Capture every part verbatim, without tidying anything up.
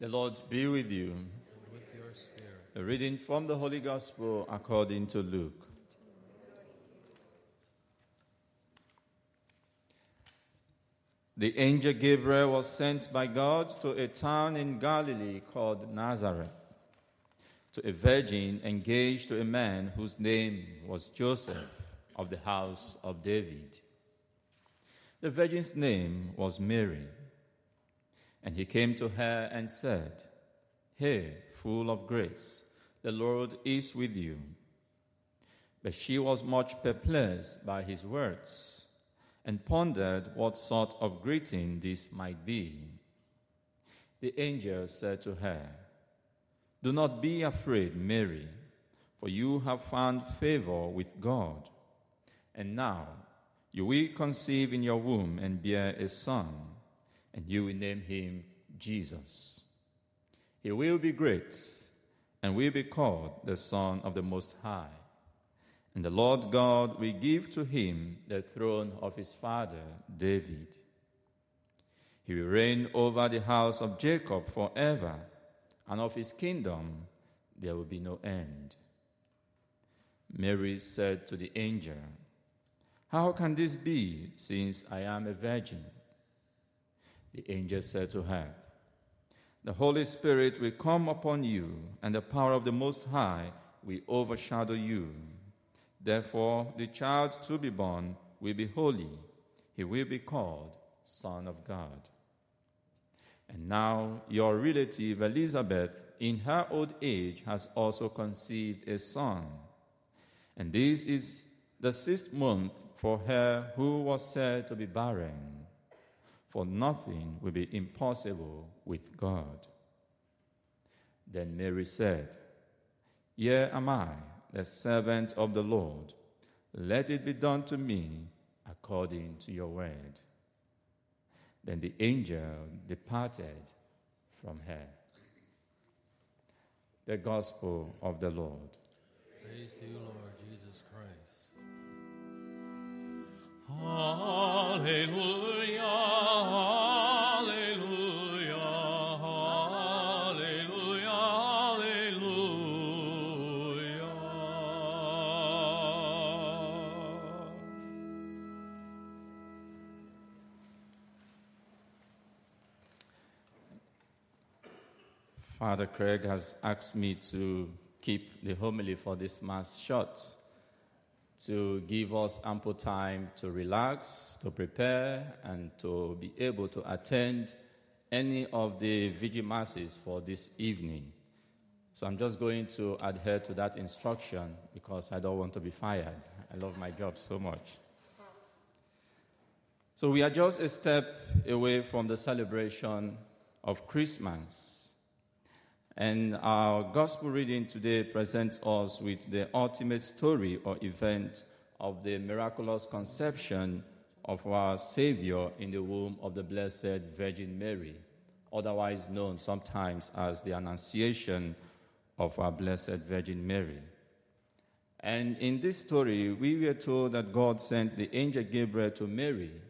The Lord be with you. And with your spirit. A reading from the Holy Gospel according to Luke. The angel Gabriel was sent by God to a town in Galilee called Nazareth, to a virgin engaged to a man whose name was Joseph of the house of David. The virgin's name was Mary. And he came to her and said, "Hail, full of grace, the Lord is with you." But she was much perplexed by his words and pondered what sort of greeting this might be. The angel said to her, "Do not be afraid, Mary, for you have found favor with God. And now you will conceive in your womb and bear a son, and you will name him Jesus. He will be great and will be called the Son of the Most High. And the Lord God will give to him the throne of his father David. He will reign over the house of Jacob forever, and of his kingdom there will be no end." Mary said to the angel, "How can this be, since I am a virgin?" The angel said to her, "The Holy Spirit will come upon you, and the power of the Most High will overshadow you. Therefore, the child to be born will be holy. He will be called Son of God. And now your relative Elizabeth, in her old age, has also conceived a son. And this is the sixth month for her who was said to be barren. For nothing will be impossible with God." Then Mary said, "Here am I, the servant of the Lord. Let it be done to me according to your word." Then the angel departed from her. The Gospel of the Lord. Praise to you, Lord Jesus Christ. Hallelujah, hallelujah, hallelujah, hallelujah. Father Craig has asked me to keep the homily for this Mass short, to give us ample time to relax, to prepare, and to be able to attend any of the vigil masses for this evening. So I'm just going to adhere to that instruction because I don't want to be fired. I love my job so much. So we are just a step away from the celebration of Christmas. And our gospel reading today presents us with the ultimate story or event of the miraculous conception of our Savior in the womb of the Blessed Virgin Mary, otherwise known sometimes as the Annunciation of our Blessed Virgin Mary. And in this story, we were told that God sent the angel Gabriel to Mary,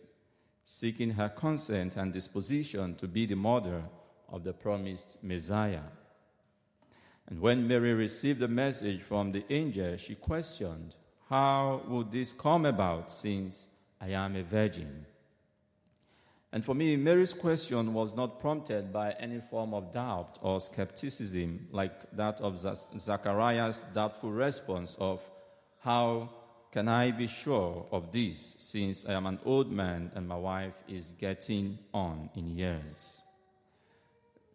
seeking her consent and disposition to be the mother of the promised Messiah. And when Mary received the message from the angel, she questioned, "How would this come about, since I am a virgin?" And for me, Mary's question was not prompted by any form of doubt or skepticism, like that of Zacharias' doubtful response of, "How can I be sure of this, since I am an old man and my wife is getting on in years?"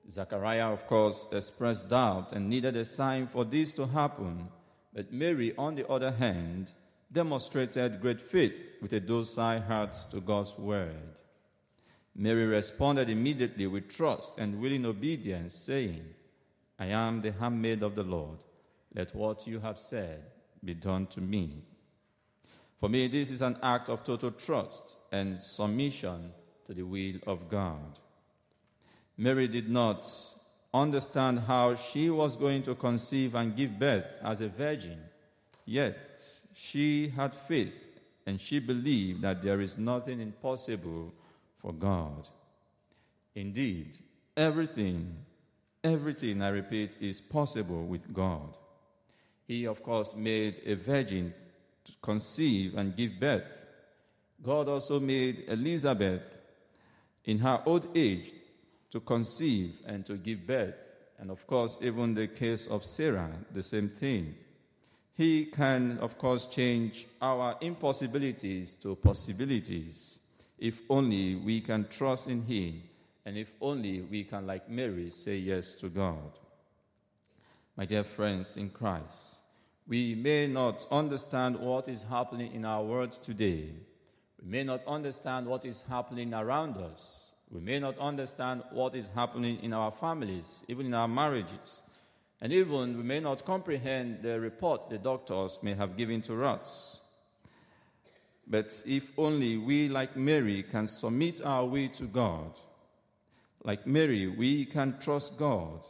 Zachariah, of course, expressed doubt and needed a sign for this to happen, but Mary, on the other hand, demonstrated great faith with a docile heart to God's word. Mary responded immediately with trust and willing obedience, saying, "I am the handmaid of the Lord. Let what you have said be done to me." For me, this is an act of total trust and submission to the will of God. Mary did not understand how she was going to conceive and give birth as a virgin, yet she had faith and she believed that there is nothing impossible for God. Indeed, everything Everything, I repeat, is possible with God. He, of course, made a virgin to conceive and give birth. God also made Elizabeth in her old age to conceive and to give birth. And, of course, even the case of Sarah, the same thing. He can, of course, change our impossibilities to possibilities if only we can trust in Him. And if only we can, like Mary, say yes to God. My dear friends in Christ, we may not understand what is happening in our world today. We may not understand what is happening around us. We may not understand what is happening in our families, even in our marriages. And even we may not comprehend the report the doctors may have given to us. But if only we, like Mary, can submit our way to God, like Mary, we can trust God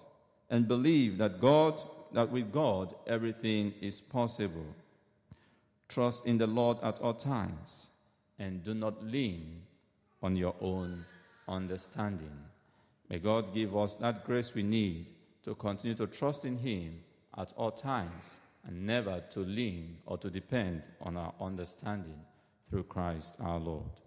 and believe that God, that with God, everything is possible. Trust in the Lord at all times and do not lean on your own understanding. May God give us that grace we need to continue to trust in Him at all times and never to lean or to depend on our understanding through Christ our Lord.